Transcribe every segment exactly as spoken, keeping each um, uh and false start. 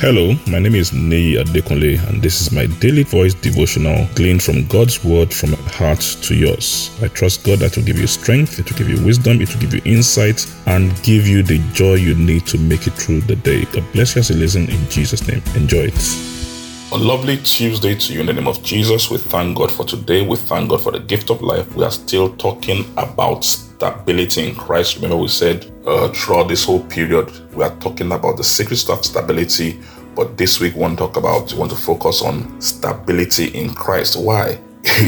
Hello, my name is Nii Adekunle, and this is my daily voice devotional gleaned from God's word from my heart to yours. I trust God that will give you strength, it will give you wisdom, it will give you insight, and give you the joy you need to make it through the day. God bless you as you listen in Jesus' name. Enjoy it. A lovely Tuesday to you in the name of Jesus. We thank God for today. We thank God for the gift of life. We are still talking about stability in Christ. Remember, we said uh, throughout this whole period, we are talking about the secret of stability. But this week, we want to talk about, we want to focus on stability in Christ. Why?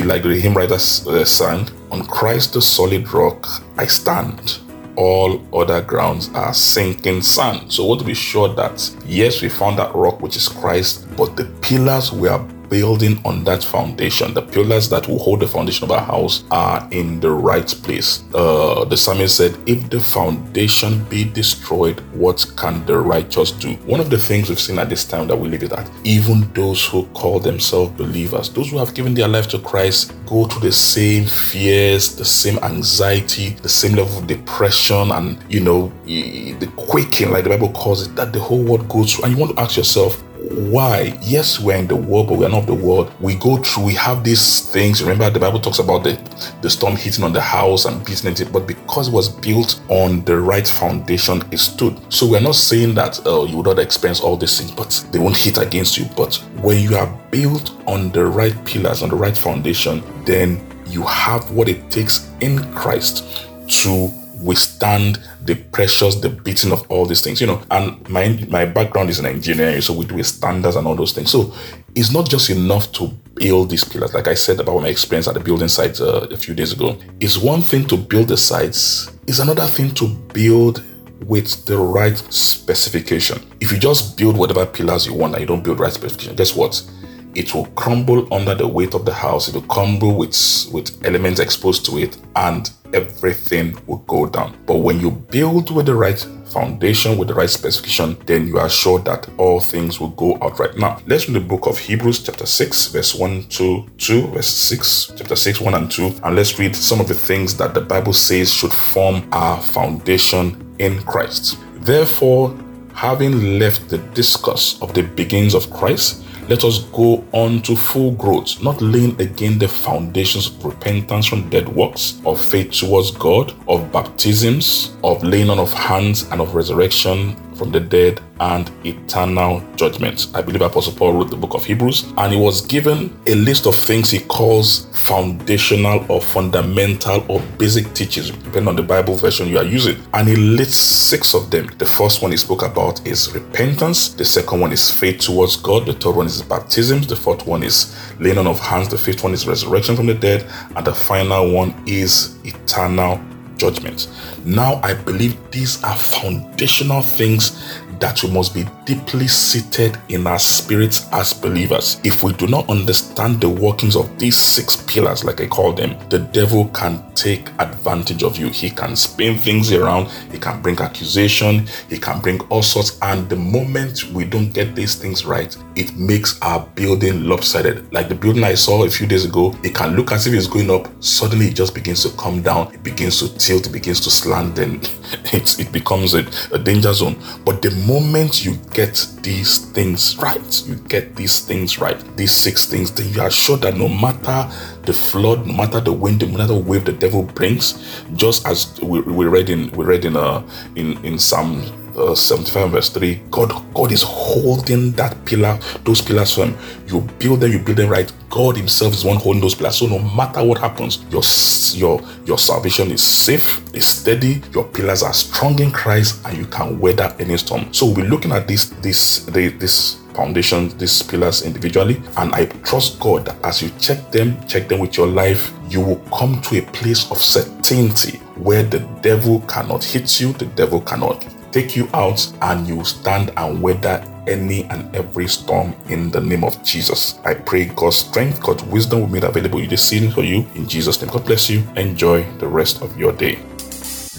Like the hymn writer uh, sang, "On Christ the solid rock I stand. All other grounds are sinking sand." So we want to be sure that yes, we found that rock, which is Christ, but the pillars we are building on that foundation, the pillars that will hold the foundation of our house, are in the right place. Uh, the psalmist said, "If the foundation be destroyed, what can the righteous do?" One of the things we've seen at this time that we live it at, even those who call themselves believers, those who have given their life to Christ, go through the same fears, the same anxiety, the same level of depression, and you know, the quaking, like the Bible calls it, that the whole world goes through. And you want to ask yourself, why? Yes, we're in the world, but we're not of the world. We go through, we have these things. Remember, the Bible talks about the, the storm hitting on the house and beating it, but because it was built on the right foundation, it stood. So we're not saying that oh, you would not experience all these things, but they won't hit against you. But when you are built on the right pillars, on the right foundation, then you have what it takes in Christ to withstand the pressures, the beating of all these things, you know. And my my background is in engineering, so we do with standards and all those things. So it's not just enough to build these pillars. Like I said about my experience at the building site uh, a few days ago, it's one thing to build the sites, it's another thing to build with the right specification. If you just build whatever pillars you want and you don't build right specification, guess what? It will crumble under the weight of the house. It will crumble with, with elements exposed to it, and everything will go down. But when you build with the right foundation, with the right specification, then you are sure that all things will go out right. Now, let's read the book of Hebrews, chapter six, verse one to two, verse six, chapter six, one and two, and let's read some of the things that the Bible says should form our foundation in Christ. "Therefore, having left the discourse of the beginnings of Christ, let us go on to full growth, not laying again the foundations of repentance from dead works, of faith towards God, of baptisms, of laying on of hands, and of resurrection from the dead and eternal judgment." I believe Apostle Paul wrote the book of Hebrews, and he was given a list of things he calls foundational or fundamental or basic teachings, depending on the Bible version you are using. And he lists six of them. The first one he spoke about is repentance. The second one is faith towards God. The third one is baptisms. The fourth one is laying on of hands. The fifth one is resurrection from the dead. And the final one is eternal judgment. Now, I believe these are foundational things that we must be deeply seated in our spirits as believers. If we do not understand the workings of these six pillars, like I call them, the devil can take advantage of you. He can spin things around, he can bring accusation, he can bring all sorts, and the moment we don't get these things right, it makes our building lopsided. Like the building I saw a few days ago, it can look as if it's going up, suddenly it just begins to come down, it begins to tilt, it begins to slant, and it, it becomes a, a danger zone. But the moment you get these things right, you get these things right, these six things, then you are sure that no matter the flood, no matter the wind, no matter the wave the devil brings, just as we, we read in we read in uh in in Psalm uh, seventy-five verse three, God God is holding that pillar, those pillars firm. You build them, you build them right. God Himself is one holding those pillars. So no matter what happens, your your your salvation is safe, is steady. Your pillars are strong in Christ, and you can weather any storm. So we'll be looking at this this this. foundation, these pillars individually, and I trust God that as you check them, check them with your life, you will come to a place of certainty where the devil cannot hit you, the devil cannot take you out, and you stand and weather any and every storm in the name of Jesus. I pray God's strength, God's wisdom will be made available in this season for you. In Jesus' name, God bless you. Enjoy the rest of your day.